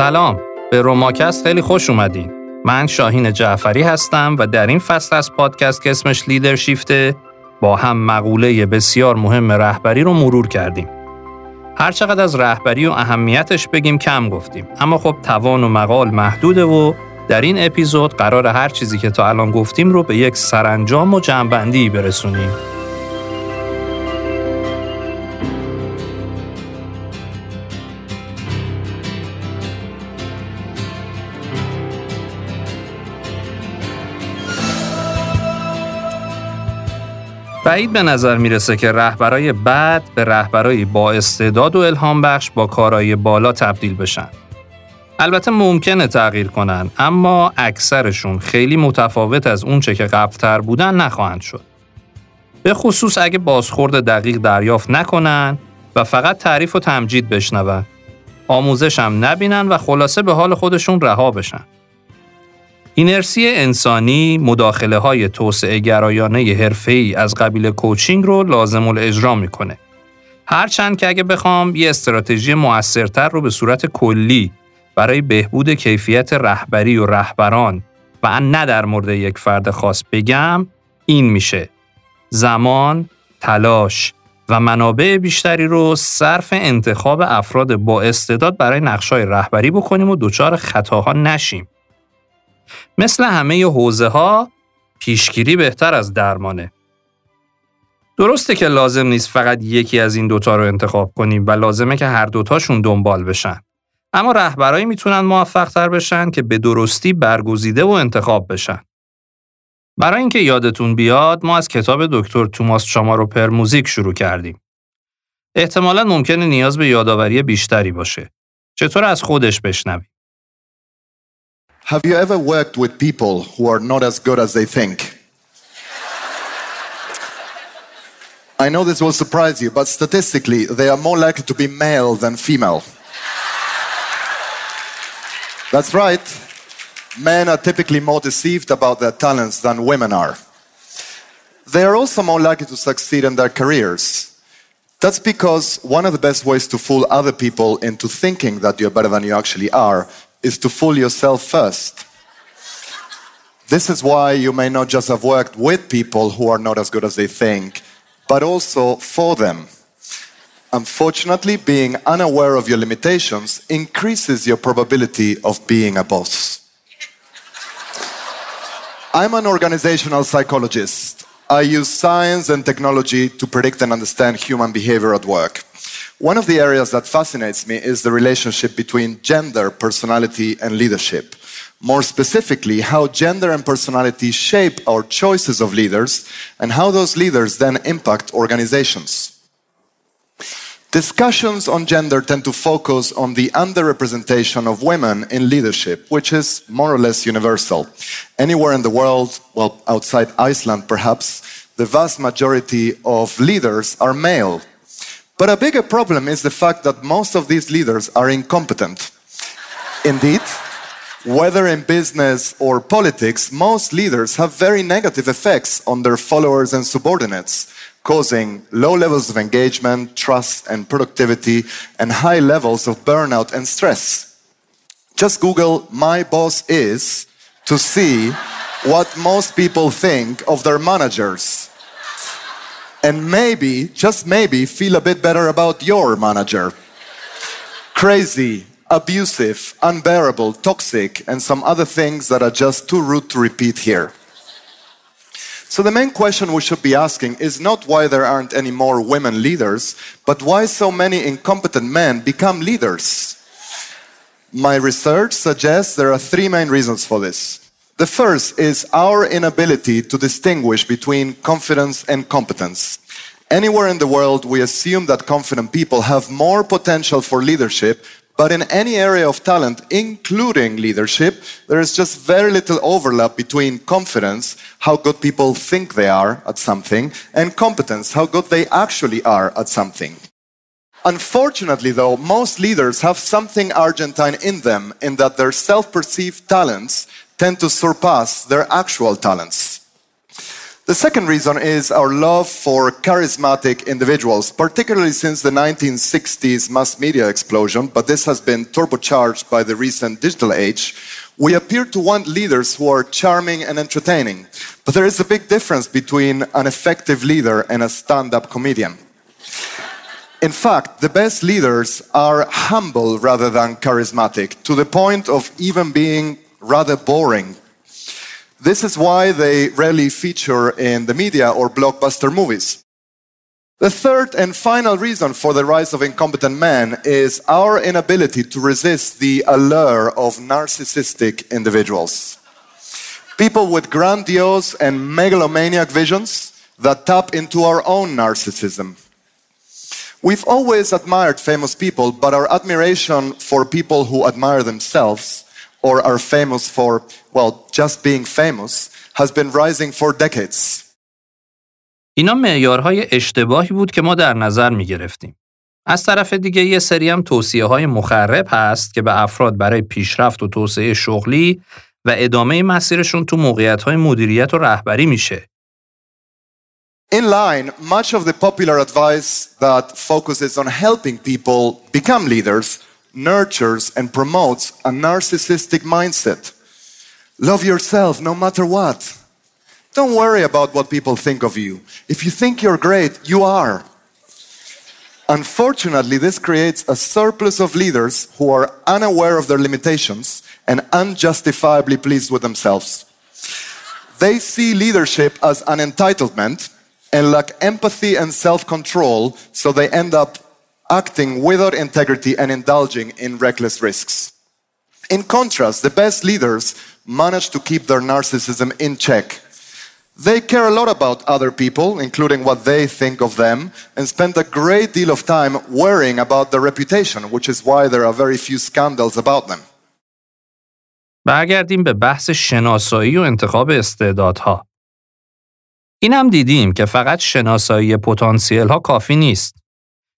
سلام، به روماکست خیلی خوش اومدین. من شاهین جعفری هستم و در این فصل از پادکست که اسمش لیدر شیفته با هم مقوله بسیار مهم رهبری رو مرور کردیم. هرچقدر از رهبری و اهمیتش بگیم کم گفتیم، اما خب توان و مقال محدوده و در این اپیزود قرار هر چیزی که تا الان گفتیم رو به یک سرانجام و جمع‌بندی برسونیم. بعید به نظر میرسه که رهبرای بد به رهبرای با استعداد و الهام بخش با کارایی بالا تبدیل بشن. البته ممکنه تغییر کنن، اما اکثرشون خیلی متفاوت از اونچه که قبلتر بودن نخواهند شد. به خصوص اگه بازخورد دقیق دریافت نکنن و فقط تعریف و تمجید بشنون، آموزش هم نبینن و خلاصه به حال خودشون رها بشن. اینرسی انسانی مداخله‌های توسعه‌گرایانه حرفه‌ای از قبیل کوچینگ رو لازم الاجرا می‌کنه. هرچند که اگه بخوام یه استراتژی مؤثرتر رو به صورت کلی برای بهبود کیفیت رهبری و رهبران و نه در مورد یک فرد خاص بگم، این میشه: زمان، تلاش و منابع بیشتری رو صرف انتخاب افراد با استعداد برای نقش‌های رهبری بکنیم و دچار خطاها نشیم. مثل همه حوزه‌ها، پیشگیری بهتر از درمانه. درسته که لازم نیست فقط یکی از این دوتا رو انتخاب کنیم و لازمه که هر دوتاشون دنبال بشن. اما رهبرایی میتونن موفق‌تر بشن که به درستی برگزیده و انتخاب بشن. برای اینکه یادتون بیاد، ما از کتاب دکتر توماس چامورو پرموزیک شروع کردیم. احتمالاً ممکنه نیاز به یادآوری بیشتری باشه. چطور از خودش بشنویم؟ Have you ever worked with people who are not as good as they think? I know this will surprise you, but statistically, they are more likely to be male than female. That's right. Men are typically more deceived about their talents than women are. They are also more likely to succeed in their careers. That's because one of the best ways to fool other people into thinking that you're better than you actually are is to fool yourself first. This is why you may not just have worked with people who are not as good as they think, but also for them. Unfortunately, being unaware of your limitations increases your probability of being a boss. I'm an organizational psychologist. I use science and technology to predict and understand human behavior at work. One of the areas that fascinates me is the relationship between gender, personality, and leadership. More specifically, how gender and personality shape our choices of leaders and how those leaders then impact organizations. Discussions on gender tend to focus on the underrepresentation of women in leadership, which is more or less universal. Anywhere in the world, well, outside Iceland perhaps, the vast majority of leaders are male. But a bigger problem is the fact that most of these leaders are incompetent. Indeed, whether in business or politics, most leaders have very negative effects on their followers and subordinates, causing low levels of engagement, trust and productivity, and high levels of burnout and stress. Just Google "my boss is" to see what most people think of their managers. And maybe, just maybe, feel a bit better about your manager. Crazy, abusive, unbearable, toxic, and some other things that are just too rude to repeat here. So the main question we should be asking is not why there aren't any more women leaders, but why so many incompetent men become leaders. My research suggests there are three main reasons for this. The first is our inability to distinguish between confidence and competence. Anywhere in the world, we assume that confident people have more potential for leadership, but in any area of talent, including leadership, there is just very little overlap between confidence, how good people think they are at something, and competence, how good they actually are at something. Unfortunately, though, most leaders have something Argentine in them, in that their self-perceived talents tend to surpass their actual talents. The second reason is our love for charismatic individuals, particularly since the 1960s mass media explosion, but this has been turbocharged by the recent digital age. We appear to want leaders who are charming and entertaining, but there is a big difference between an effective leader and a stand-up comedian. In fact, the best leaders are humble rather than charismatic, to the point of even being rather boring. This is why they rarely feature in the media or blockbuster movies. The third and final reason for the rise of incompetent men is our inability to resist the allure of narcissistic individuals. People with grandiose and megalomaniac visions that tap into our own narcissism. We've always admired famous people, but our admiration for people who admire themselves or are famous for, well, just being famous, has been rising for decades. اینا معیارهای اشتباهی بود که ما در نظر می گرفتیم. از طرف دیگه یه سری هم توصیه‌های مخرب هست که به افراد برای پیشرفت و توسعه شغلی و ادامه مسیرشون تو موقعیت‌های مدیریت و رهبری میشه. In line, much of the popular advice that focuses on helping people become leaders nurtures and promotes a narcissistic mindset. Love yourself no matter what. Don't worry about what people think of you. If you think you're great, you are. Unfortunately, this creates a surplus of leaders who are unaware of their limitations and unjustifiably pleased with themselves. They see leadership as an entitlement and lack empathy and self-control, so they end up acting without integrity and indulging in reckless risks. In contrast, the best leaders manage to keep their narcissism in check. They care a lot about other people, including what they think of them, and spend a great deal of time worrying about their reputation, which is why there are very few scandals about them. برگردیم به بحث شناسایی و انتخاب استعدادها. این هم دیدیم که فقط شناسایی پتانسیل ها کافی نیست.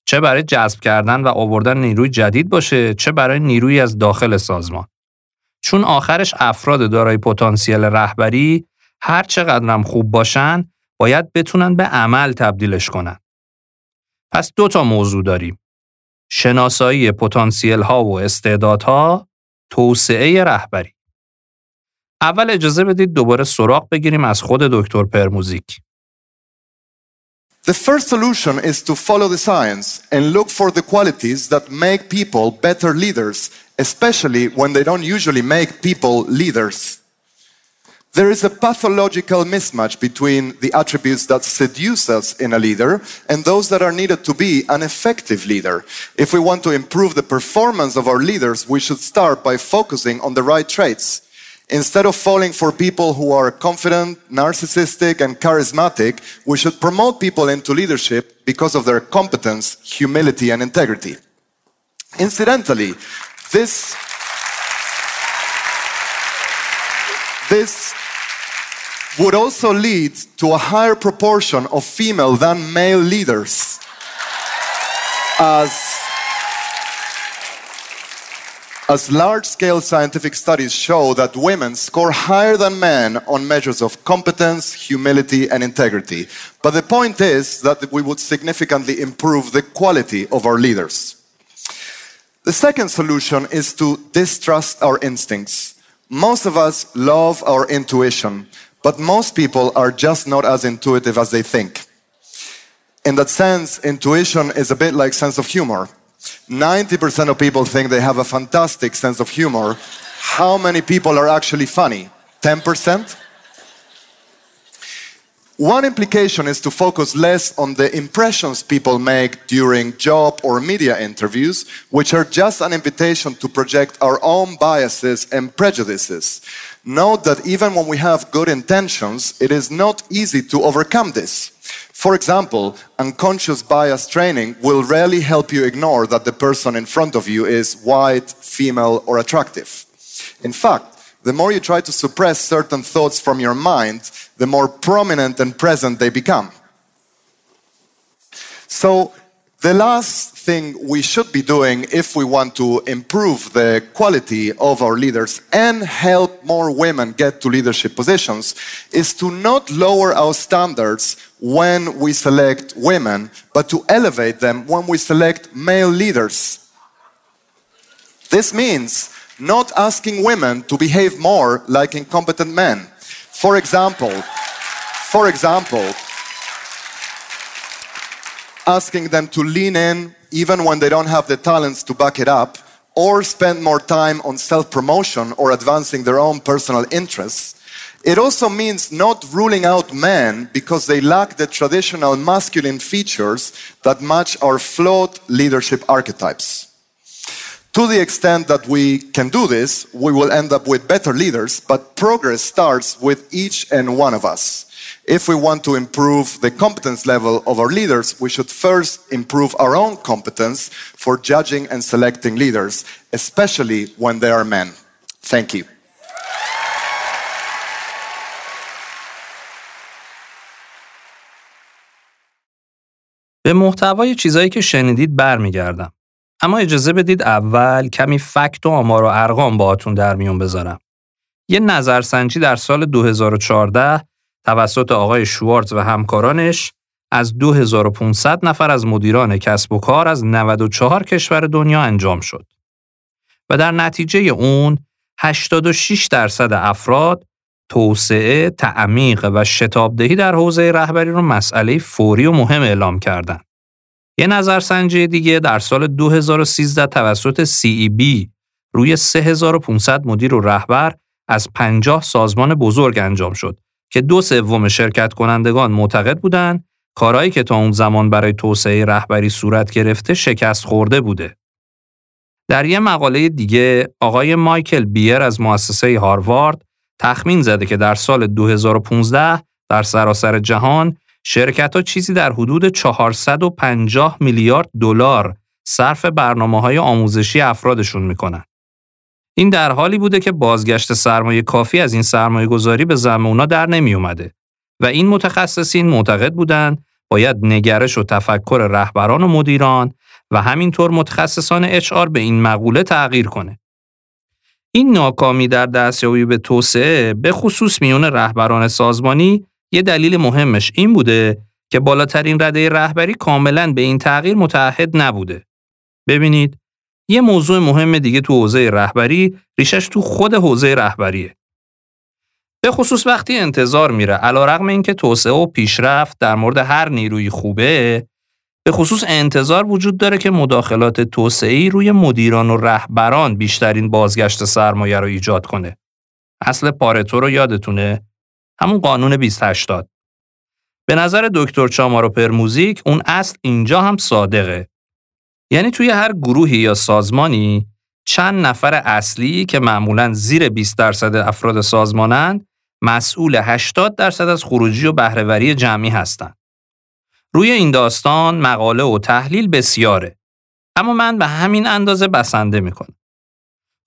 چه برای جذب کردن و آوردن نیروی جدید باشه، چه برای نیروی از داخل سازمان. چون آخرش افراد دارای پتانسیل رهبری هر چقدرم خوب باشن، باید بتونن به عمل تبدیلش کنن. پس دو تا موضوع داریم. شناسایی پتانسیل ها و استعدادها، توسعه رهبری. اول اجازه بدید دوباره سراغ بگیریم از خود دکتر پرموزیک. The first solution is to follow the science and look for the qualities that make people better leaders, especially when they don't usually make people leaders. There is a pathological mismatch between the attributes that seduce us in a leader and those that are needed to be an effective leader. If we want to improve the performance of our leaders, we should start by focusing on the right traits. Instead of falling for people who are confident, narcissistic, and charismatic, we should promote people into leadership because of their competence, humility, and integrity. Incidentally, this would also lead to a higher proportion of female than male leaders, as large-scale scientific studies show that women score higher than men on measures of competence, humility, and integrity. But the point is that we would significantly improve the quality of our leaders. The second solution is to distrust our instincts. Most of us love our intuition, but most people are just not as intuitive as they think. In that sense, intuition is a bit like sense of humor. 90% of people think they have a fantastic sense of humor. How many people are actually funny? 10%? One implication is to focus less on the impressions people make during job or media interviews, which are just an invitation to project our own biases and prejudices. Note that even when we have good intentions, it is not easy to overcome this. For example, unconscious bias training will rarely help you ignore that the person in front of you is white, female, or attractive. In fact, the more you try to suppress certain thoughts from your mind, the more prominent and present they become. So, The last thing we should be doing if we want to improve the quality of our leaders and help more women get to leadership positions is to not lower our standards when we select women, but to elevate them when we select male leaders. This means not asking women to behave more like incompetent men. For example, asking them to lean in even when they don't have the talents to back it up, or spend more time on self-promotion or advancing their own personal interests. It also means not ruling out men because they lack the traditional masculine features that match our flawed leadership archetypes. To the extent that we can do this, we will end up with better leaders, but progress starts with each and one of us. If we want to improve the competence level of our leaders, we should first improve our own competence for judging and selecting leaders, especially when they are men. Thank you. به محتوای چیزایی که شنیدید برمیگردم. اما اجازه بدید اول کمی فکت و آمار و ارقام باهاتون در میون بذارم. یه نظرسنجی در سال 2014 توسط آقای شوارتز و همکارانش از 2500 نفر از مدیران کسب و کار از 94 کشور دنیا انجام شد. و در نتیجه اون 86% افراد توسعه، تعمیق و شتابدهی در حوزه رهبری رو مسئله فوری و مهم اعلام کردند. یه نظرسنجی دیگه در سال 2013 توسط CEB روی 3500 مدیر و رهبر از 50 سازمان بزرگ انجام شد که 2/3 شرکت کنندگان معتقد بودند کارهایی که تا اون زمان برای توسعه رهبری صورت گرفته شکست خورده بوده. در یه مقاله دیگه آقای مایکل بیر از مؤسسه هاروارد تخمین زده که در سال 2015 در سراسر جهان شرکت‌ها چیزی در حدود 450 میلیارد دلار صرف برنامه‌های آموزشی افرادشون می‌کنن. این در حالی بوده که بازگشت سرمایه کافی از این سرمایه‌گذاری به ذمه اونا در نمی‌اومده و این متخصصین معتقد بودند باید نگرش و تفکر رهبران و مدیران و همینطور متخصصان HR به این مقوله تغییر کنه. این ناکامی در دستیابی به توسعه به خصوص میون رهبران سازمانی یه دلیل مهمش این بوده که بالاترین رده رهبری کاملاً به این تغییر متعهد نبوده. ببینید، یه موضوع مهم دیگه تو حوزه رهبری ریشش تو خود حوزه رهبریه. به خصوص وقتی انتظار میره علیرغم اینکه توسعه و پیشرفت در مورد هر نیروی خوبه، به خصوص انتظار وجود داره که مداخلات توسعه‌ای روی مدیران و رهبران بیشترین بازگشت سرمایه رو ایجاد کنه. اصل پارتو رو یادتونه؟ همون قانون 2080. به نظر دکتر چامورو پرموزیک اون اصل اینجا هم صادقه. یعنی توی هر گروهی یا سازمانی چند نفر اصلی که معمولاً زیر 20% افراد سازمانند مسئول 80% از خروجی و بهره‌وری جمعی هستند. روی این داستان مقاله و تحلیل بسیاره، اما من به همین اندازه بسنده میکنم.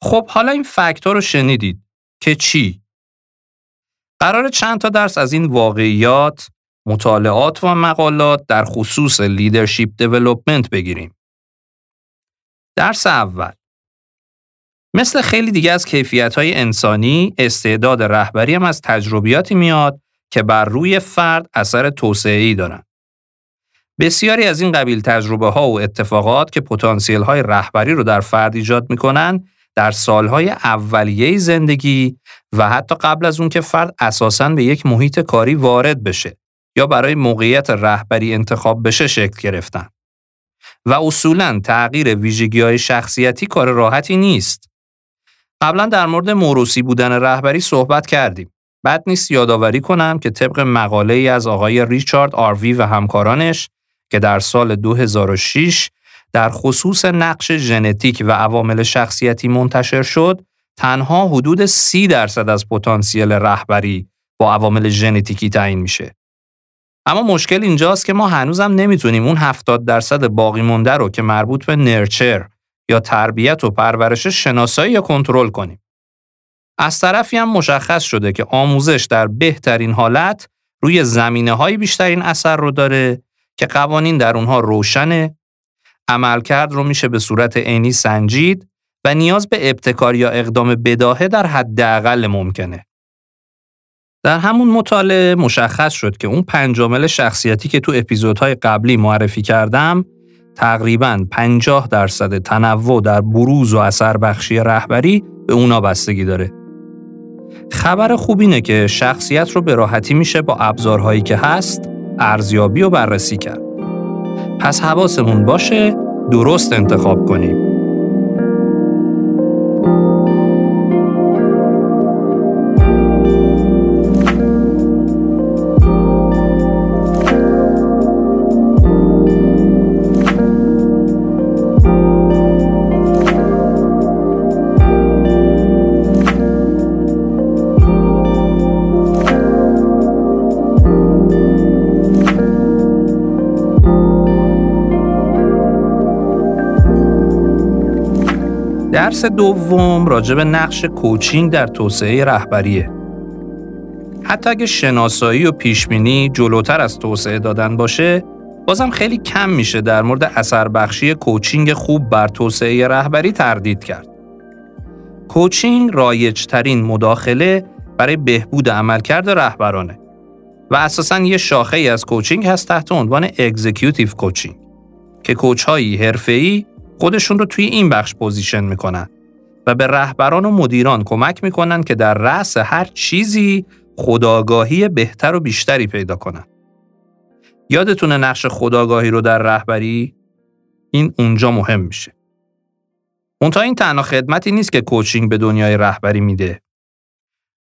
خب حالا این فاکتور رو شنیدید که چی؟ قراره چند تا درس از این واقعیات، مطالعات و مقالات در خصوص لیدرشپ دیولپمنت بگیریم. درس اول، مثل خیلی دیگه از کیفیت‌های انسانی، استعداد رهبری هم از تجربیاتی میاد که بر روی فرد اثر توسعه‌ای دارن. بسیاری از این قبیل تجربه ها و اتفاقات که پتانسیل های رهبری رو در فرد ایجاد میکنن در سالهای اولیه زندگی و حتی قبل از اون که فرد اساساً به یک محیط کاری وارد بشه یا برای موقعیت رهبری انتخاب بشه شکل گرفتن. و اصولاً تغییر ویژگی های شخصیتی کار راحتی نیست. قبلاً در مورد موروثی بودن رهبری صحبت کردیم. بد نیست یادآوری کنم که طبق مقاله‌ای از آقای ریچارد آروی و همکارانش که در سال 2006 در خصوص نقش ژنتیک و عوامل شخصیتی منتشر شد، تنها حدود 30% از پتانسیل رهبری با عوامل ژنتیکی تعیین میشه. اما مشکل اینجاست که ما هنوزم نمیتونیم اون 70% باقی مونده رو که مربوط به نرچر یا تربیت و پرورش شناسایی یا کنترل کنیم. از طرفی هم مشخص شده که آموزش در بهترین حالت روی زمینه‌های بیشترین اثر رو داره که قوانین در اونها روشنه، عملکرد رو میشه به صورت عینی سنجید و نیاز به ابتکار یا اقدام بداهه در حداقل ممکنه. در همون مطالعه مشخص شد که اون 5 عامل شخصیتی که تو اپیزودهای قبلی معرفی کردم تقریباً 50% تنوع در بروز و اثر بخشی رهبری به اونا بستگی داره. خبر خوب اینه که شخصیت رو به راحتی میشه با ابزارهایی که هست ارزیابی و بررسی کرد. پس حواسمون باشه درست انتخاب کنیم. درس دوم راجع به نقش کوچینگ در توسعه رهبریه. حتی اگه شناسایی و پیشبینی جلوتر از توسعه دادن باشه، بازم خیلی کم میشه در مورد اثر بخشی کوچینگ خوب بر توسعه رهبری تردید کرد. کوچینگ رایج‌ترین مداخله برای بهبود عملکرد رهبرانه و اساساً یه شاخه‌ای از کوچینگ هست تحت عنوان اگزیکیوتیو کوچینگ که کوچ‌های حرفه‌ای خودشون رو توی این بخش پوزیشن میکنن و به رهبران و مدیران کمک میکنن که در رأس هر چیزی خودآگاهی بهتر و بیشتری پیدا کنن. یادتونه نقش خودآگاهی رو در رهبری؟ این اونجا مهم میشه. اونتا این تنها خدمتی نیست که کوچینگ به دنیای رهبری میده.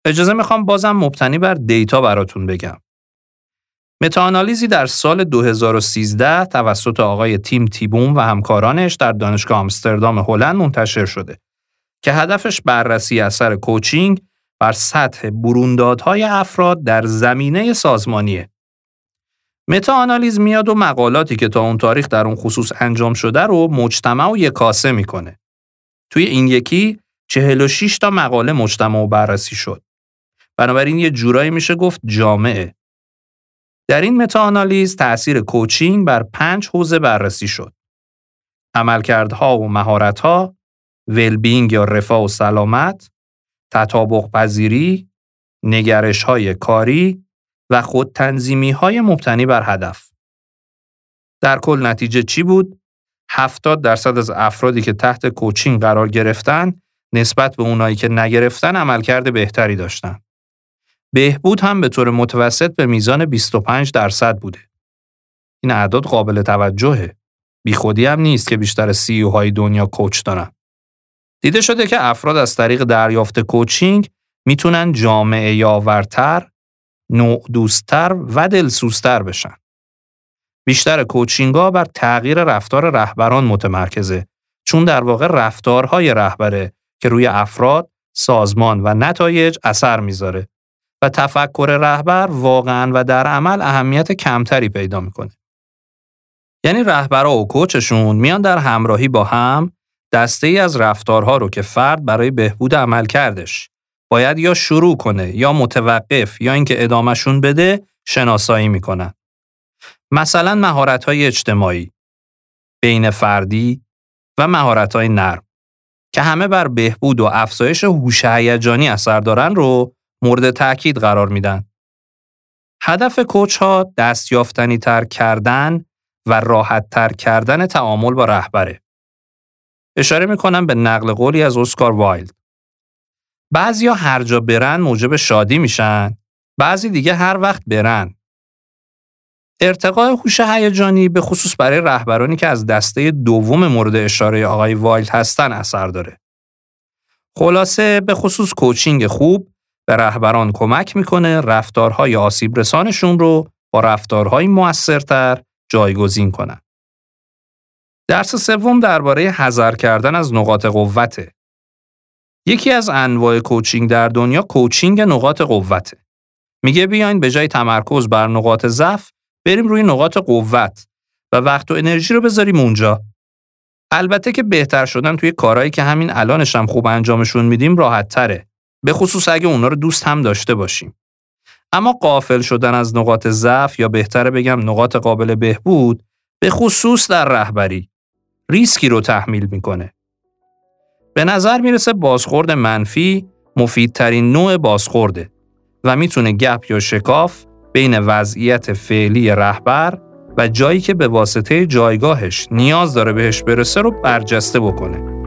اجازه میخوام بازم مبتنی بر دیتا براتون بگم. متاآنالیزی در سال 2013 توسط آقای تیم تیبون و همکارانش در دانشگاه آمستردام هلند منتشر شده که هدفش بررسی اثر کوچینگ بر سطح بروندادهای افراد در زمینه سازمانیه. متاآنالیز میاد و مقالاتی که تا اون تاریخ در اون خصوص انجام شده رو مجتمع و یکاسه میکنه. توی این یکی 46 تا مقاله مجتمع و بررسی شد. بنابراین یه جورایی میشه گفت جامعه. در این متاآنالیز تأثیر کوچینگ بر 5 حوزه بررسی شد. عملکردها و مهارتها، ویلبینگ یا رفاه و سلامت، تطابق پذیری، نگرش‌های کاری و خودتنظیمی‌های مبتنی بر هدف. در کل نتیجه چی بود؟ 70% از افرادی که تحت کوچینگ قرار گرفتن نسبت به اونایی که نگرفتن عملکرد بهتری داشتن. بهبود هم به طور متوسط به میزان 25% بوده. این اعداد قابل توجهه. بی خودی هم نیست که بیشتر CEOهای دنیا کوچ دارن. دیده شده که افراد از طریق دریافت کوچینگ میتونن جامعه یاورتر، نوع دوستتر و دلسوزتر بشن. بیشتر کوچینگ‌ها بر تغییر رفتار رهبران متمرکزه، چون در واقع رفتارهای رهبره که روی افراد، سازمان و نتایج اثر میذاره و تفکر رهبر واقعاً و در عمل اهمیت کمتری پیدا میکنه. یعنی رهبرها و کوچشون میان در همراهی با هم دسته‌ای از رفتارها رو که فرد برای بهبود عمل کردش باید یا شروع کنه یا متوقف یا اینکه ادامهشون بده شناسایی میکنن. مثلا مهارت‌های اجتماعی، بین فردی و مهارت‌های نرم که همه بر بهبود و افزایش هوش هیجانی اثر دارن رو مورد تأکید قرار میدن. هدف کوچ‌ها دستیافتنی‌تر کردن و راحت‌تر کردن تعامل با رهبره. اشاره میکنم به نقل قولی از اسکار وایلد. بعضیا هر جا برن موجب شادی میشن، بعضی دیگه هر وقت برن. ارتقای هوش هیجانی به خصوص برای رهبرانی که از دسته دوم مورد اشاره آقای وایلد هستن اثر داره. خلاصه به خصوص کوچینگ خوب به رهبران کمک میکنه رفتارهای آسیب رسانشون رو با رفتارهای مؤثرتر جایگزین کنن. درس سوم درباره حذر کردن از نقاط قوته. یکی از انواع کوچینگ در دنیا کوچینگ نقاط قوته. میگه بیاین به جای تمرکز بر نقاط ضعف بریم روی نقاط قوت و وقت و انرژی رو بذاریم اونجا. البته که بهتر شدن توی کارهایی که همین الانش هم خوب انجامشون میدیم راحت‌تره. به خصوص اگه اونا رو دوست هم داشته باشیم. اما غافل شدن از نقاط ضعف یا بهتره بگم نقاط قابل بهبود به خصوص در رهبری ریسکی رو تحمیل میکنه. به نظر میرسه بازخورد منفی مفیدترین نوع بازخورده و میتونه گپ یا شکاف بین وضعیت فعلی رهبر و جایی که به واسطه جایگاهش نیاز داره بهش برسه رو برجسته بکنه.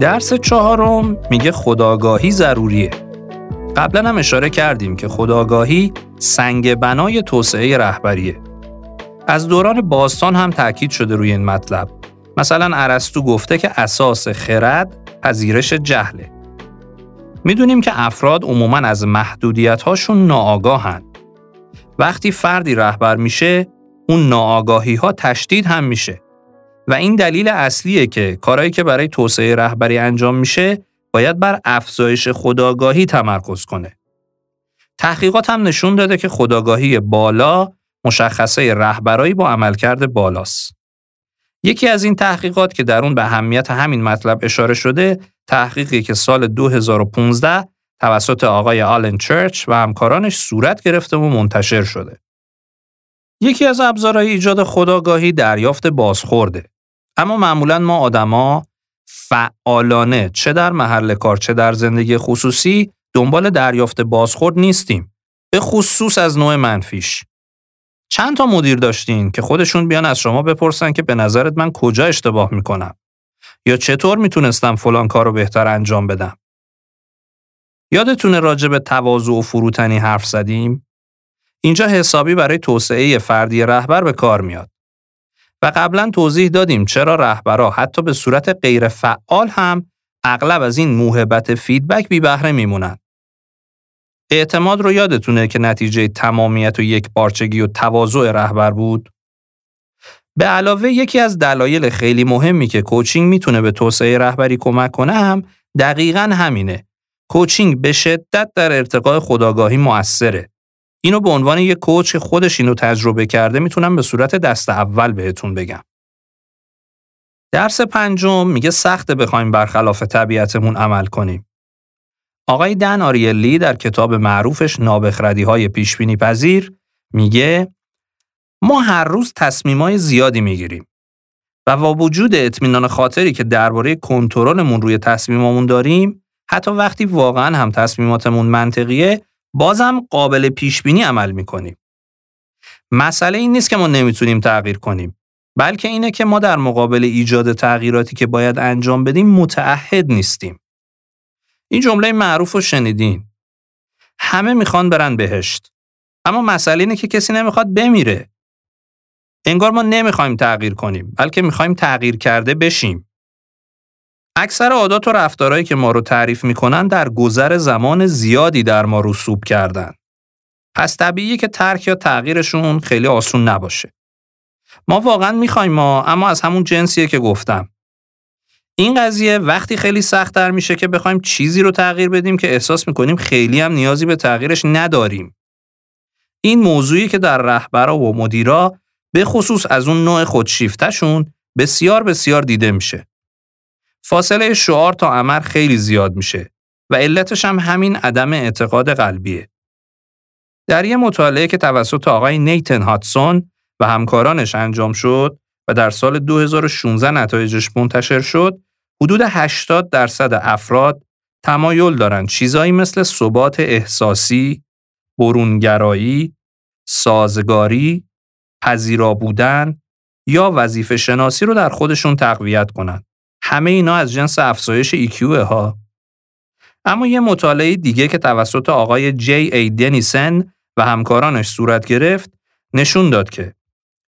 درس چهارم میگه خودآگاهی ضروریه. قبلا هم اشاره کردیم که خودآگاهی سنگ بنای توسعه رهبریه. از دوران باستان هم تاکید شده روی این مطلب. مثلا ارسطو گفته که اساس خرد پذیرش جهله. میدونیم که افراد عموما از محدودیت‌هاشون ناآگاهن. وقتی فردی رهبر میشه، اون ناآگاهی‌ها تشدید هم میشه. و این دلیل اصلیه که کارهایی که برای توسعه رهبری انجام میشه باید بر افزایش خودآگاهی تمرکز کنه. تحقیقات هم نشون داده که خودآگاهی بالا مشخصه رهبرایی با عملکرد بالاست. یکی از این تحقیقات که در اون به اهمیت همین مطلب اشاره شده، تحقیقی که سال 2015 توسط آقای آلن چرچ و همکارانش صورت گرفته و منتشر شده. یکی از ابزارهای ایجاد خودآگاهی دریافت بازخورده. اما معمولاً ما آدما فعالانه چه در محل کار چه در زندگی خصوصی دنبال دریافت بازخورد نیستیم، به خصوص از نوع منفیش. چند تا مدیر داشتین که خودشون بیان از شما بپرسن که به نظرت من کجا اشتباه میکنم یا چطور میتونستم فلان کارو بهتر انجام بدم؟ یادتونه راجع به تواضع و فروتنی حرف زدیم؟ اینجا حسابی برای توسعه فردی رهبر به کار میاد. و قبلا توضیح دادیم چرا رهبرها حتی به صورت غیر فعال هم اغلب از این موهبت فیدبک بی بهره میمونن. اعتماد رو یادتونه که نتیجه تمامیت و یکپارچگی و تواضع رهبر بود. به علاوه یکی از دلایل خیلی مهمی که کوچینگ میتونه به توسعه رهبری کمک کنه هم دقیقاً همینه. کوچینگ به شدت در ارتقاء خودآگاهی مؤثره. اینو به عنوان یک کوچ که خودش اینو تجربه کرده میتونم به صورت دست اول بهتون بگم. درس پنجم میگه سخت بخوایم برخلاف طبیعتمون عمل کنیم. آقای دن آریلی در کتاب معروفش نابخردی‌های پیشبینی پذیر میگه ما هر روز تصمیمای زیادی میگیریم و با وجود اطمینان خاطری که درباره کنترلمون روی تصمیمامون داریم، حتی وقتی واقعا هم تصمیماتمون منطقیه بازم قابل پیشبینی عمل میکنیم. مسئله این نیست که ما نمیتونیم تغییر کنیم، بلکه اینه که ما در مقابل ایجاد تغییراتی که باید انجام بدیم متعهد نیستیم. این جمله معروف رو شنیدین. همه میخوان برن بهشت، اما مسئله اینه که کسی نمیخواد بمیره. انگار ما نمیخوایم تغییر کنیم، بلکه میخوایم تغییر کرده بشیم. اکثر عادات و رفتارهایی که ما رو تعریف میکنن در گذر زمان زیادی در ما رسوب کردن. پس طبیعیه که ترک یا تغییرشون خیلی آسون نباشه. ما واقعا میخوایم اما از همون جنسیه که گفتم. این قضیه وقتی خیلی سخت‌تر میشه که بخوایم چیزی رو تغییر بدیم که احساس میکنیم خیلی هم نیازی به تغییرش نداریم. این موضوعی که در رهبرا و مدیرا به خصوص از اون نوع خودشیفته‌شون بسیار دیده میشه. فاصله شعار تا عمل خیلی زیاد میشه و علتش هم همین عدم اعتقاد قلبیه. در یه مطالعه که توسط آقای نیتن هاتسون و همکارانش انجام شد و در سال 2016 نتایجش منتشر شد، حدود 80% افراد تمایل دارن چیزایی مثل ثبات احساسی، برونگرایی، سازگاری، پذیرا بودن یا وظیفه شناسی رو در خودشون تقویت کنن. همه اینا از جنس افزایش EQ ها. اما یه مطالعه دیگه که توسط آقای جی ای دنیسن و همکارانش صورت گرفت نشون داد که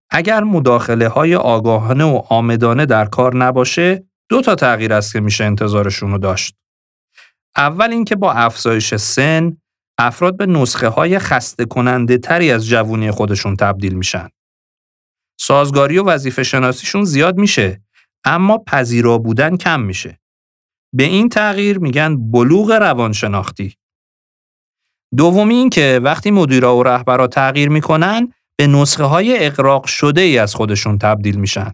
اگر مداخله های آگاهانه و عامدانه در کار نباشه، 2 تغییر است که میشه انتظارشون رو داشت. اول اینکه با افزایش سن افراد به نسخه های خسته کننده تری از جوونی خودشون تبدیل میشن. سازگاری و وظیفه شناسیشون زیاد میشه، اما پذیرا بودن کم میشه. به این تغییر میگن بلوغ روانشناختی. دومی این که وقتی مدیرا و رهبرا تغییر میکنن به نسخه های اغراق شده ای از خودشون تبدیل میشن.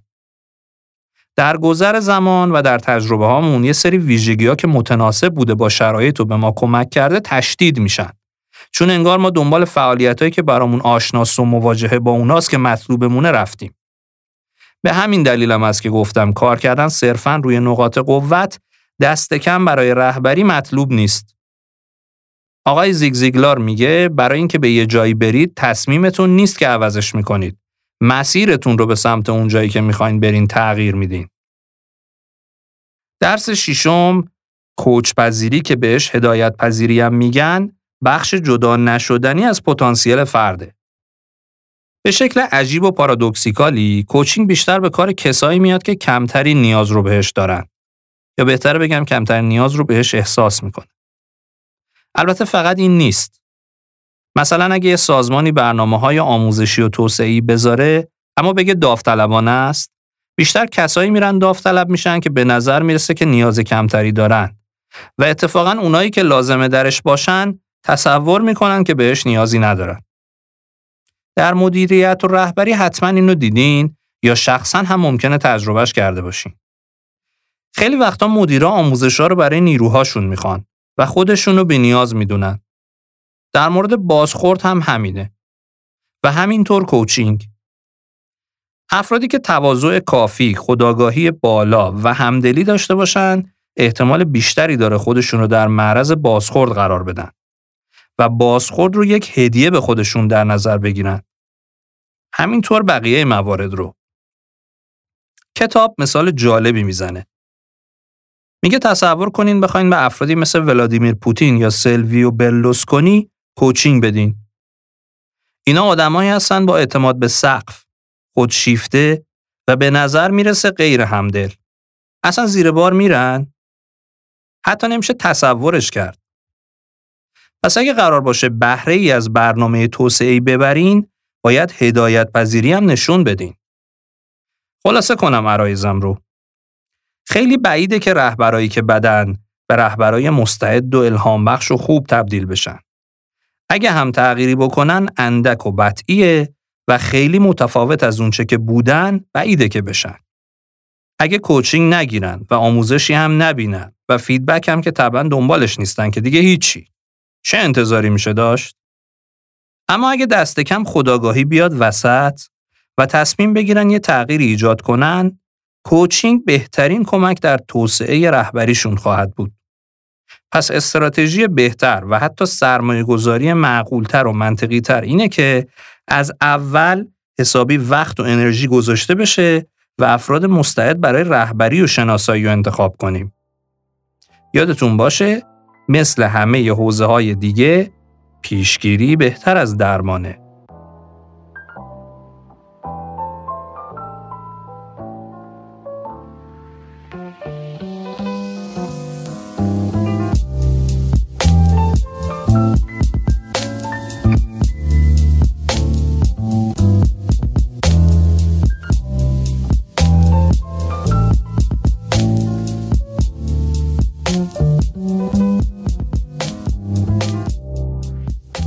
در گذر زمان و در تجربه هامون یه سری ویژگی ها که متناسب بوده با شرایط و به ما کمک کرده تشدید میشن. چون انگار ما دنبال فعالیت هایی که برامون آشناست و مواجهه با اوناست که مطلوبمونه رفتیم. به همین دلیل هم است که گفتم کار کردن صرفاً روی نقاط قوت دست کم برای رهبری مطلوب نیست. آقای زیگزیگلار میگه برای اینکه به یه جایی برید تصمیمتون نیست که عوضش میکنید. مسیرتون رو به سمت اون جایی که میخواین برین تغییر میدین. درس ششم کوچ پذیری که بهش هدایت پذیری هم میگن بخش جدا نشدنی از پتانسیل فرده. به شکل عجیب و پارادوکسیکالی کوچینگ بیشتر به کار کسایی میاد که کمترین نیاز رو بهش دارن یا بهتر بگم کمترین نیاز رو بهش احساس میکنه. البته فقط این نیست. مثلا اگه یه سازمانی برنامه‌های آموزشی و توسعه‌ای بذاره اما بگه داوطلبانه است، بیشتر کسایی میرن داوطلب میشن که به نظر میرسه که نیاز کمتری دارن و اتفاقاً اونایی که لازمه درش باشن تصور میکنن که بهش نیازی ندارن. در مدیریت و رهبری حتما اینو دیدین یا شخصا هم ممکنه تجربهش کرده باشین. خیلی وقتا مدیرا آموزش‌ها رو برای نیروهاشون میخوان و خودشونو بی نیاز میدونن. در مورد بازخورد هم همینه. و همینطور کوچینگ. افرادی که تواضع کافی، خودآگاهی بالا و همدلی داشته باشن، احتمال بیشتری داره خودشونو در معرض بازخورد قرار بدن و بازخورد رو یک هدیه به خودشون در نظر بگیرن. همینطور بقیه موارد رو. کتاب مثال جالبی میزنه. میگه تصور کنین بخواین به افرادی مثل ولادیمیر پوتین یا سیلویو برلوسکونی کوچینگ بدین. اینا آدمایی هستن با اعتماد به سقف، خودشیفته و به نظر میرسه غیر همدل. اصلا زیر بار میرن. حتی نمیشه تصورش کرد. پس اگه قرار باشه بهره ای از برنامه توسعه‌ای ببرین، باید هدایت پذیری هم نشون بدین. خلاصه کنم عرایزم رو. خیلی بعیده که رهبرایی که بدن به رهبرای مستعد و الهام بخش و خوب تبدیل بشن. اگه هم تغییری بکنن اندک و بطئیه و خیلی متفاوت از اونچه که بودن بعیده که بشن. اگه کوچینگ نگیرن و آموزشی هم نبینن و فیدبک هم که طبعا دنبالش نیستن که دیگه هیچی. چه انتظاری میشه داشت؟ اما اگه دست کم خودآگاهی بیاد وسط و تصمیم بگیرن یه تغییری ایجاد کنن، کوچینگ بهترین کمک در توسعه رهبریشون خواهد بود. پس استراتژی بهتر و حتی سرمایه‌گذاری معقول‌تر و منطقی‌تر اینه که از اول حسابی وقت و انرژی گذاشته بشه و افراد مستعد برای رهبری و شناسایی رو انتخاب کنیم. یادتون باشه مثل همه ی حوزه‌های دیگه پیشگیری بهتر از درمانه.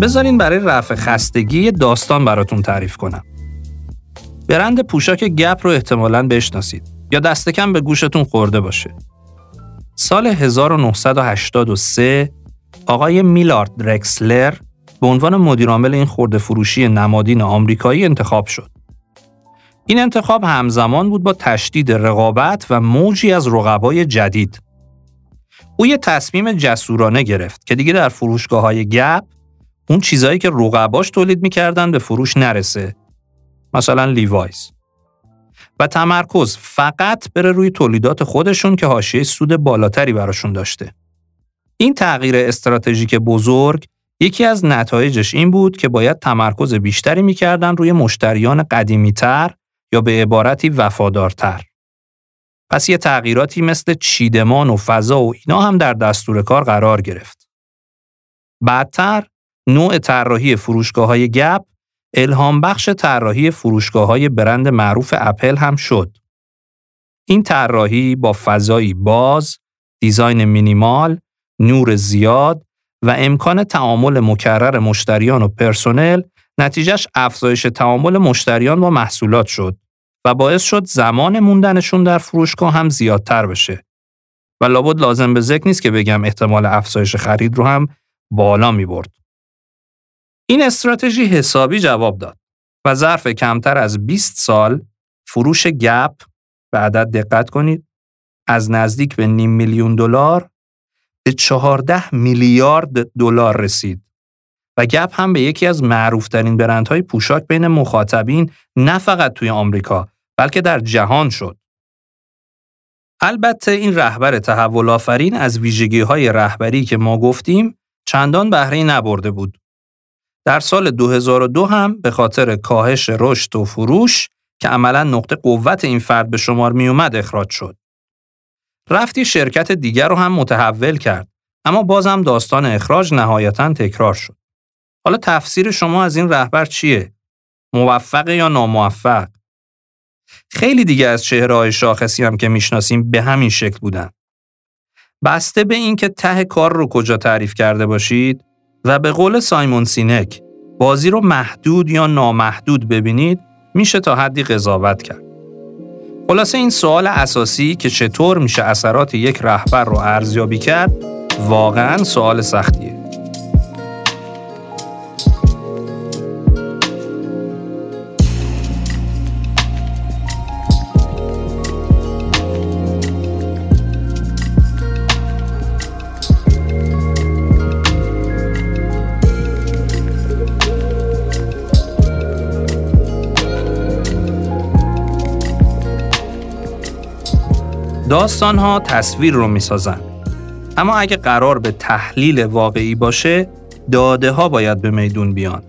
بذارین برای رفع خستگی داستان براتون تعریف کنم. برند پوشاک گپ رو احتمالاً بشناسید یا دست کم به گوشتون خورده باشه. سال 1983 آقای میلارد درکسلر به عنوان مدیرعامل این خرده فروشی نمادین آمریکایی انتخاب شد. این انتخاب همزمان بود با تشدید رقابت و موجی از رقبای جدید. او یه تصمیم جسورانه گرفت که دیگه در فروشگاه‌های گپ اون چیزایی که رقباش تولید می‌کردن به فروش نرسه. مثلا لیوایز. و تمرکز فقط بره روی تولیدات خودشون که حاشیه سود بالاتری براشون داشته. این تغییر استراتژیک بزرگ یکی از نتایجش این بود که باید تمرکز بیشتری می‌کردن روی مشتریان قدیمی‌تر یا به عبارتی وفادارتر. پس یه تغییراتی مثل چیدمان و فضا و اینا هم در دستور کار قرار گرفت. بعدتر نوع طراحی فروشگاه‌های گپ الهام بخش طراحی فروشگاه‌های برند معروف اپل هم شد. این طراحی با فضایی باز، دیزاین مینیمال، نور زیاد و امکان تعامل مکرر مشتریان و پرسنل نتیجهش افزایش تعامل مشتریان با محصولات شد و باعث شد زمان موندنشون در فروشگاه هم زیادتر بشه. و لابد لازم به ذکر نیست که بگم احتمال افزایش خرید رو هم بالا می برد. این استراتژی حسابی جواب داد و ظرف کمتر از 20 سال فروش گپ، به عدد دقت کنید، از نزدیک به $500,000 به 14 میلیارد دلار رسید و گپ هم به یکی از معروف‌ترین برندهای پوشاک بین مخاطبین نه فقط توی آمریکا بلکه در جهان شد. البته این رهبر تحول آفرین از ویژگی‌های رهبری که ما گفتیم چندان بهره نبرده بود. در سال 2002 هم به خاطر کاهش رشد و فروش که عملاً نقطه قوت این فرد به شمار میومد اخراج شد. رفتی شرکت دیگر رو هم متحول کرد، اما بازم داستان اخراج نهایتاً تکرار شد. حالا تفسیر شما از این رهبر چیه؟ موفق یا ناموفق؟ خیلی دیگه از چهره‌های شاخصی هم که میشناسیم به همین شکل بودن. بسته به این که ته کار رو کجا تعریف کرده باشید و به قول سایمون سینک بازی رو محدود یا نامحدود ببینید، میشه تا حدی قضاوت کرد. خلاصه این سوال اساسی که چطور میشه اثرات یک رهبر رو ارزیابی کرد، واقعاً سوال سختیه. داستان ها تصویر رو می سازن. اما اگه قرار به تحلیل واقعی باشه، داده ها باید به میدون بیان.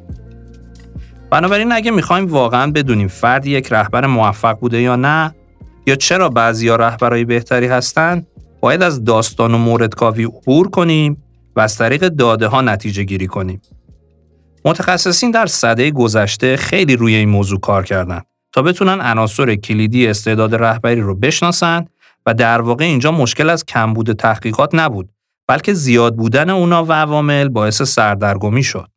بنابراین اگه می خوایم واقعاً بدونیم فرد یک رهبر موفق بوده یا نه، یا چرا بعضیا رهبرای بهتری هستن، باید از داستان و موردکاوی عبور کنیم و از طریق داده ها نتیجه گیری کنیم. متخصصین در سده گذشته خیلی روی این موضوع کار کردن تا بتونن عناصر کلیدی استعداد رهبری رو بشناسن. و در واقع اینجا مشکل از کمبود تحقیقات نبود، بلکه زیاد بودن اونا و عوامل باعث سردرگمی شد.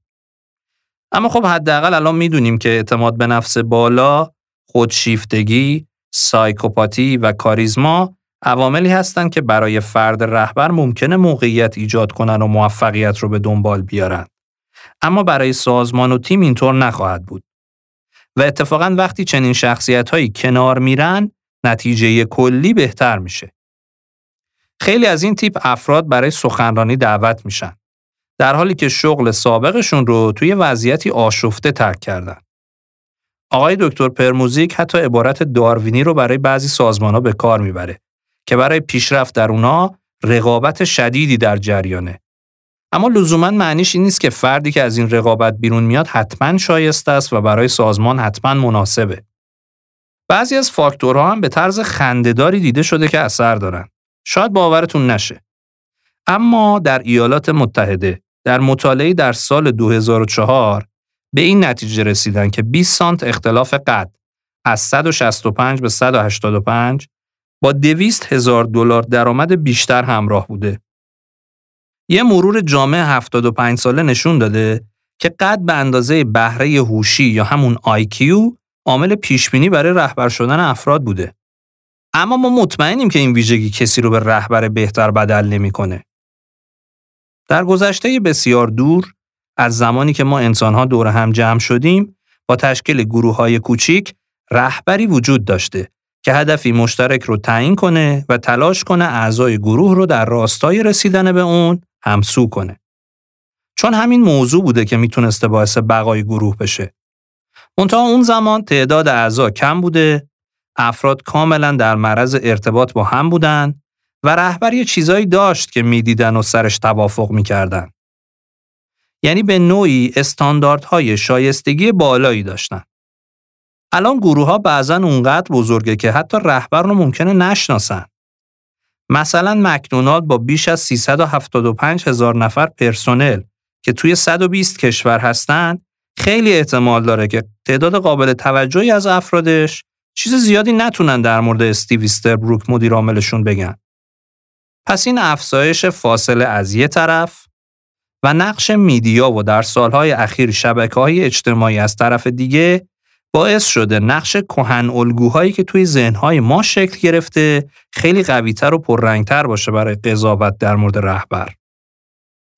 اما خب حداقل الان میدونیم که اعتماد به نفس بالا، خودشیفتگی، سایکوپاتی و کاریزما عواملی هستند که برای فرد رهبر ممکنه موقعیت ایجاد کنن و موفقیت رو به دنبال بیارن. اما برای سازمان و تیم اینطور نخواهد بود. و اتفاقاً وقتی چنین شخصیت‌هایی کنار میرن، نتیجه کلی بهتر میشه. خیلی از این تیپ افراد برای سخنرانی دعوت میشن، در حالی که شغل سابقشون رو توی وضعیتی آشفته ترک کردن. آقای دکتر پرموزیک حتی عبارت داروینی رو برای بعضی سازمان‌ها به کار میبره که برای پیشرفت در اونها رقابت شدیدی در جریانه. اما لزوما معنیش این نیست که فردی که از این رقابت بیرون میاد حتما شایسته است و برای سازمان حتما مناسبه. بعضی از فاکتورها هم به طرز خنده‌داری دیده شده که اثر دارن. شاید باورتون نشه. اما در ایالات متحده در مطالعه‌ای در سال 2004 به این نتیجه رسیدن که 20 سانت اختلاف قد از 165 به 185 با $200,000 درآمد بیشتر همراه بوده. یه مرور جامع 75 ساله نشون داده که قد به اندازه بهره هوشی یا همون IQ عامل پیشبینی برای رهبر شدن افراد بوده. اما ما مطمئنیم که این ویژگی کسی رو به رهبر بهتر بدل نمی‌کنه. در گذشته بسیار دور از زمانی که ما انسان‌ها دور هم جمع شدیم، با تشکیل گروه‌های کوچیک رهبری وجود داشته که هدفی مشترک رو تعیین کنه و تلاش کنه اعضای گروه رو در راستای رسیدن به اون همسو کنه. چون همین موضوع بوده که میتونسته باعث بقای گروه بشه. منتها اون زمان تعداد اعضا کم بوده، افراد کاملا در معرض ارتباط با هم بودن و رهبر یه چیزایی داشت که میدیدن و سرش توافق میکردن. یعنی به نوعی استانداردهای شایستگی بالایی داشتن. الان گروه‌ها بعضن اونقدر بزرگه که حتی رهبر رو ممکنه نشناسن. مثلا مکدونالد با بیش از 375,000 نفر پرسنل که توی 120 کشور هستن، خیلی احتمال داره که تعداد قابل توجهی از افرادش چیز زیادی نتونن در مورد استیو ایستربروک مدیر عاملشون بگن. پس این افزایش فاصله از یک طرف و نقش میدیا و در سالهای اخیر شبکه‌های اجتماعی از طرف دیگه باعث شده نقش کهن الگوهایی که توی ذهن‌های ما شکل گرفته خیلی قوی‌تر و پررنگ‌تر باشه برای قضاوت در مورد رهبر.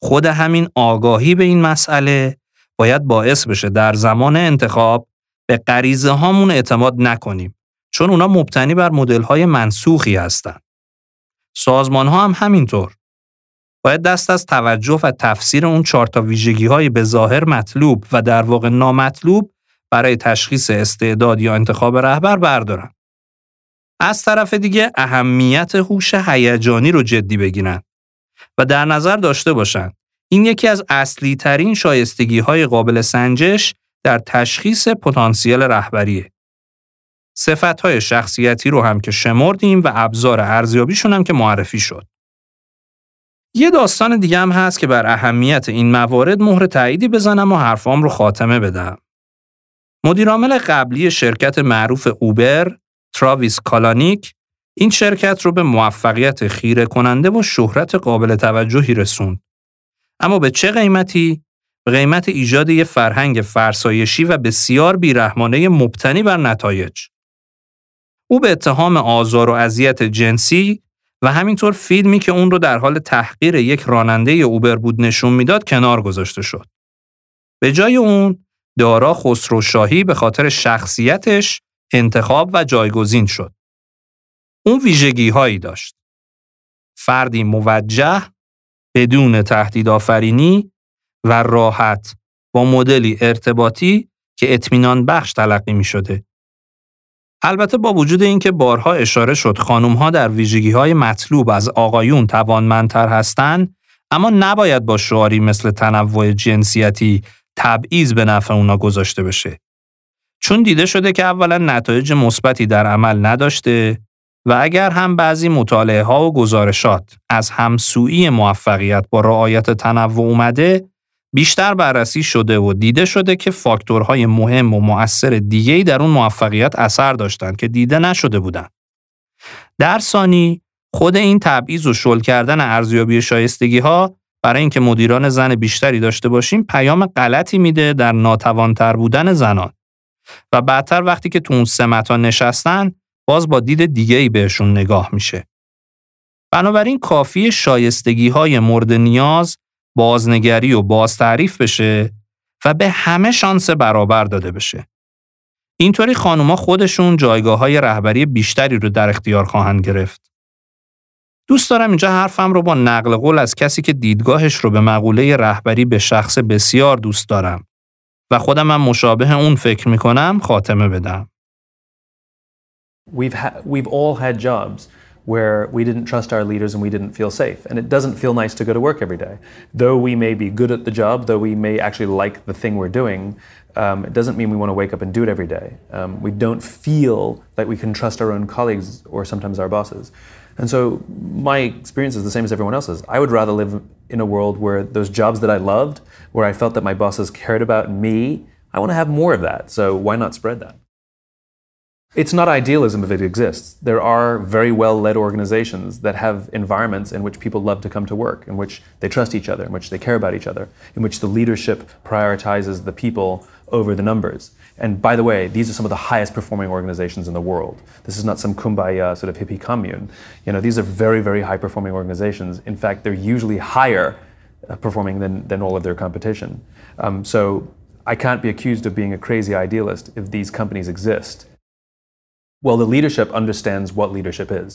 خود همین آگاهی به این مسئله باید باعث بشه در زمان انتخاب به غریزه هامون اعتماد نکنیم، چون اونا مبتنی بر مدل‌های منسوخی هستن. سازمان‌ها هم همینطور. باید دست از توجه و تفسیر اون 4 ویژگی‌های به ظاهر مطلوب و در واقع نامطلوب برای تشخیص استعداد یا انتخاب رهبر بردارن. از طرف دیگه اهمیت هوش هیجانی رو جدی بگیرن و در نظر داشته باشن این یکی از اصلی ترین شایستگی‌های قابل سنجش در تشخیص پتانسیل رهبریه. صفت‌های شخصیتی رو هم که شمردیم و ابزار ارزیابیشون هم که معرفی شد. یه داستان دیگه هم هست که بر اهمیت این موارد مهر تاییدی بزنم و حرفام رو خاتمه بدم. مدیرعامل قبلی شرکت معروف اوبر، ترویس کالانیک، این شرکت رو به موفقیت خیره کننده و شهرت قابل توجهی رسوند. اما به چه قیمتی؟ به قیمت ایجاد یک فرهنگ فرسایشی و بسیار بیرحمانه مبتنی بر نتایج. او به اتهام آزار و اذیت جنسی و همینطور فیلمی که اون رو در حال تحقیر یک راننده اوبر بود نشون میداد کنار گذاشته شد. به جای اون، دارا خسروشاهی به خاطر شخصیتش انتخاب و جایگزین شد. اون ویژگی هایی داشت. فردی موجه، بدون تهدیدآفرینی و راحت با مدلی ارتباطی که اطمینان بخش تلقی می شده. البته با وجود اینکه بارها اشاره شد خانم ها در ویژگی های مطلوب از آقایون توانمندتر هستند، اما نباید با شعاری مثل تنوع جنسیتی تبعیض به نفع اونا گذاشته بشه. چون دیده شده که اولا نتایج مثبتی در عمل نداشته و اگر هم بعضی مطالعه ها و گزارشات از همسویی موفقیت با رعایت تنوع اومده، بیشتر بررسی شده و دیده شده که فاکتورهای مهم و مؤثر دیگه‌ای در اون موفقیت اثر داشتن که دیده نشده بودن. در ثانی، خود این تبعیض و شل کردن ارزیابی شایستگی ها برای اینکه مدیران زن بیشتری داشته باشیم پیام غلطی میده در ناتوانتر بودن زنان و بعدتر وقتی که تو اون سمتا نشستن باز با دید دیگه‌ای بهشون نگاه میشه. بنابراین کافی شایستگی های مورد نیاز بازنگری و بازتعریف بشه و به همه شانس برابر داده بشه. اینطوری خانوما خودشون جایگاه‌های رهبری بیشتری رو در اختیار خواهند گرفت. دوست دارم اینجا حرفم رو با نقل قول از کسی که دیدگاهش رو به مقوله رهبری به شخص بسیار دوست دارم و خودم هم مشابه اون فکر می‌کنم خاتمه بدم. We've all had jobs where we didn't trust our leaders and we didn't feel safe. And it doesn't feel nice to go to work every day. Though we may be good at the job, though we may actually like the thing we're doing, it doesn't mean we want to wake up and do it every day. We don't feel like we can trust our own colleagues or sometimes our bosses. And so my experience is the same as everyone else's. I would rather live in a world where those jobs that I loved, where I felt that my bosses cared about me, I want to have more of that. So why not spread that? It's not idealism if it exists. There are very well-led organizations that have environments in which people love to come to work, in which they trust each other, in which they care about each other, in which the leadership prioritizes the people over the numbers. And by the way, these are some of the highest performing organizations in the world. This is not some kumbaya sort of hippie commune. You know, these are very, very high performing organizations. In fact, they're usually higher performing than all of their competition. So I can't be accused of being a crazy idealist if these companies exist. Well, the leadership understands what leadership is.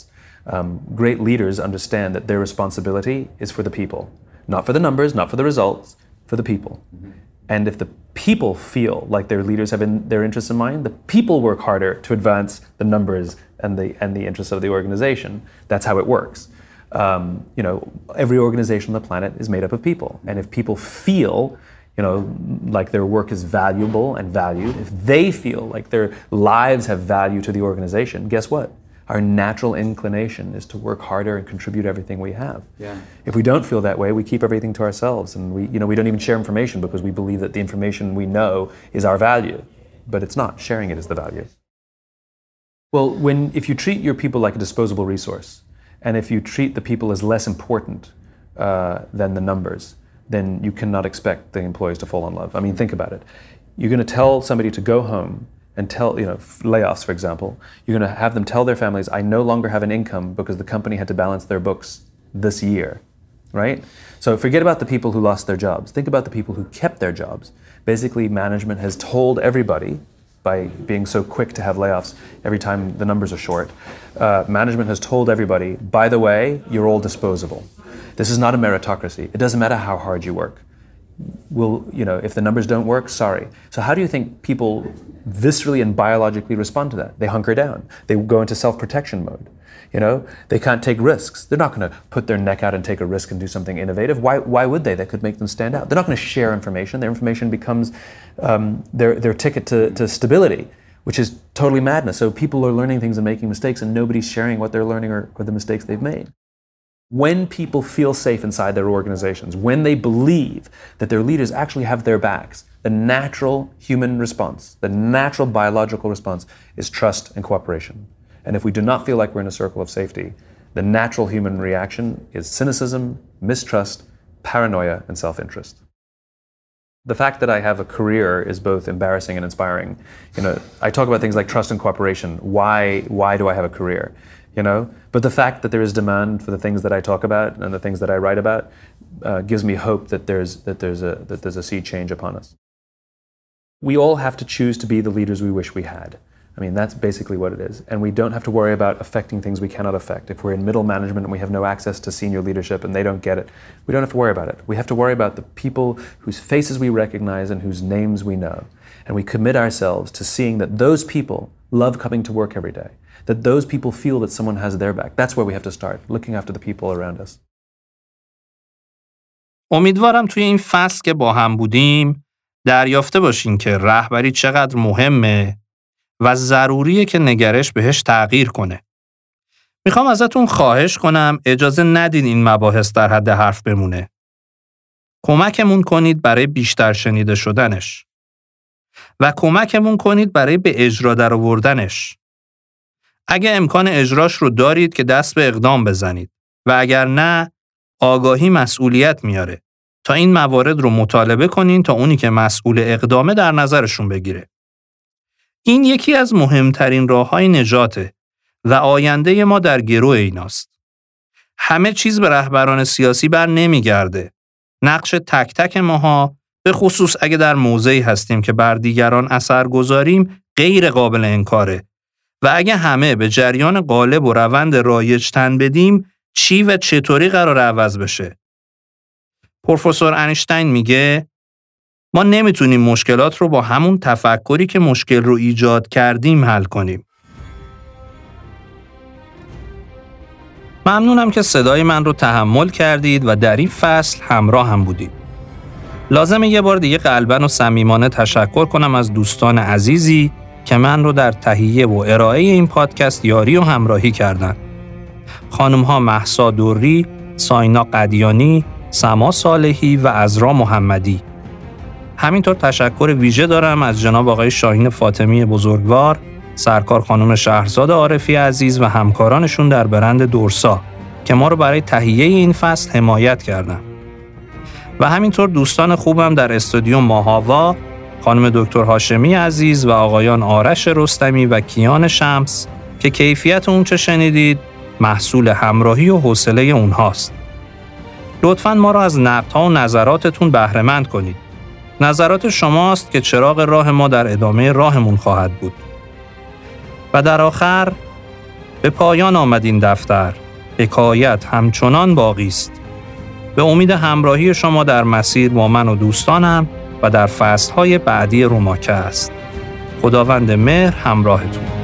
Great leaders understand that their responsibility is for the people. Not for the numbers, not for the results, for the people. Mm-hmm. And if the people feel like their leaders have their interests in mind, the people work harder to advance the numbers and the interests of the organization. That's how it works. You know, every organization on the planet is made up of people. And if people feel like their work is valuable and valued, if they feel like their lives have value to the organization, guess what? Our natural inclination is to work harder and contribute everything we have. Yeah. If we don't feel that way, we keep everything to ourselves and we don't even share information because we believe that the information we know is our value, but it's not. Sharing it is the value. Well, if you treat your people like a disposable resource And if you treat the people as less important than the numbers, then you cannot expect the employees to fall in love. I mean, think about it. You're going to tell somebody to go home and tell, you know, layoffs, for example. You're going to have them tell their families, I no longer have an income because the company had to balance their books this year, right? So forget about the people who lost their jobs. Think about the people who kept their jobs. Basically, management has told everybody, by being so quick to have layoffs every time the numbers are short, management has told everybody, by the way, you're all disposable. This is not a meritocracy. It doesn't matter how hard you work. Well, you know, if the numbers don't work, sorry. So how do you think people viscerally and biologically respond to that? They hunker down. They go into self-protection mode. You know, they can't take risks. They're not going to put their neck out and take a risk and do something innovative. Why would they? That could make them stand out. They're not going to share information. Their information becomes their ticket to stability, which is totally madness. So people are learning things and making mistakes, and nobody's sharing what they're learning or the mistakes they've made. When people feel safe inside their organizations, when they believe that their leaders actually have their backs, the natural human response, the natural biological response is trust and cooperation. And if we do not feel like we're in a circle of safety, the natural human reaction is cynicism, mistrust, paranoia, and self-interest. The fact that I have a career is both embarrassing and inspiring. You know, I talk about things like trust and cooperation. Why do I have a career? You know, but the fact that there is demand for the things that I talk about and the things that I write about gives me hope that there's a sea change upon us. We all have to choose to be the leaders we wish we had. I mean, that's basically what it is. And we don't have to worry about affecting things we cannot affect. If we're in middle management and we have no access to senior leadership and they don't get it, we don't have to worry about it. We have to worry about the people whose faces we recognize and whose names we know. And we commit ourselves to seeing that those people love coming to work every day, that those people feel that someone has their back. That's where we have to start, looking after the people around us. امیدوارم توی این فصل که با هم بودیم دریافته باشین که رهبری چقدر مهمه و ضروریه که نگرش بهش تغییر کنه. میخوام ازتون خواهش کنم اجازه ندین این مباحث در حد حرف بمونه. کمکمون کنید برای بیشتر شنیده شدنش و کمکمون کنید برای به اجرا در آوردنش. اگه امکان اجراش رو دارید که دست به اقدام بزنید و اگر نه، آگاهی مسئولیت میاره تا این موارد رو مطالبه کنین تا اونی که مسئول اقدامه در نظرشون بگیره. این یکی از مهمترین راه‌های نجاته و آینده ما در گروه ایناست. همه چیز به رهبران سیاسی بر نمیگرده. نقش تک تک ماها، به خصوص اگه در موضعی هستیم که بر دیگران اثر گذاریم، غیر قابل انکاره. و اگه همه به جریان غالب و روند رایج تن بدیم، چی و چطوری قرار عوض بشه؟ پروفسور انیشتین میگه ما نمیتونیم مشکلات رو با همون تفکری که مشکل رو ایجاد کردیم حل کنیم. ممنونم که صدای من رو تحمل کردید و در این فصل همراه هم بودید. لازمه یه بار دیگه قلبن و صمیمانه تشکر کنم از دوستان عزیزی که من رو در تهیه و ارائه این پادکست یاری و همراهی کردن. خانم‌ها محسا دوری، ساینا قدیانی، سما سالحی و ازرا محمدی. همینطور تشکر ویژه دارم از جناب آقای شاهین فاطمی بزرگوار، سرکار خانم شهرزاد عارفی عزیز و همکارانشون در برند دورسا که ما رو برای تهیه این فصل حمایت کردن. و همینطور دوستان خوبم در استودیو ماه آوا، خانم دکتر هاشمی عزیز و آقایان آرش رستمی و کیان شمس که کیفیت اون چه شنیدید محصول همراهی و حوصله اونهاست. لطفاً ما را از نقدها و نظراتتون بهره مند کنید. نظرات شماست که چراغ راه ما در ادامه راهمون خواهد بود. و در آخر به پایان آمد این دفتر، حکایت همچنان باقی است. به امید همراهی شما در مسیر با من و دوستانم و در فصل‌های بعدی روماکه است. خداوند مهر همراهتون.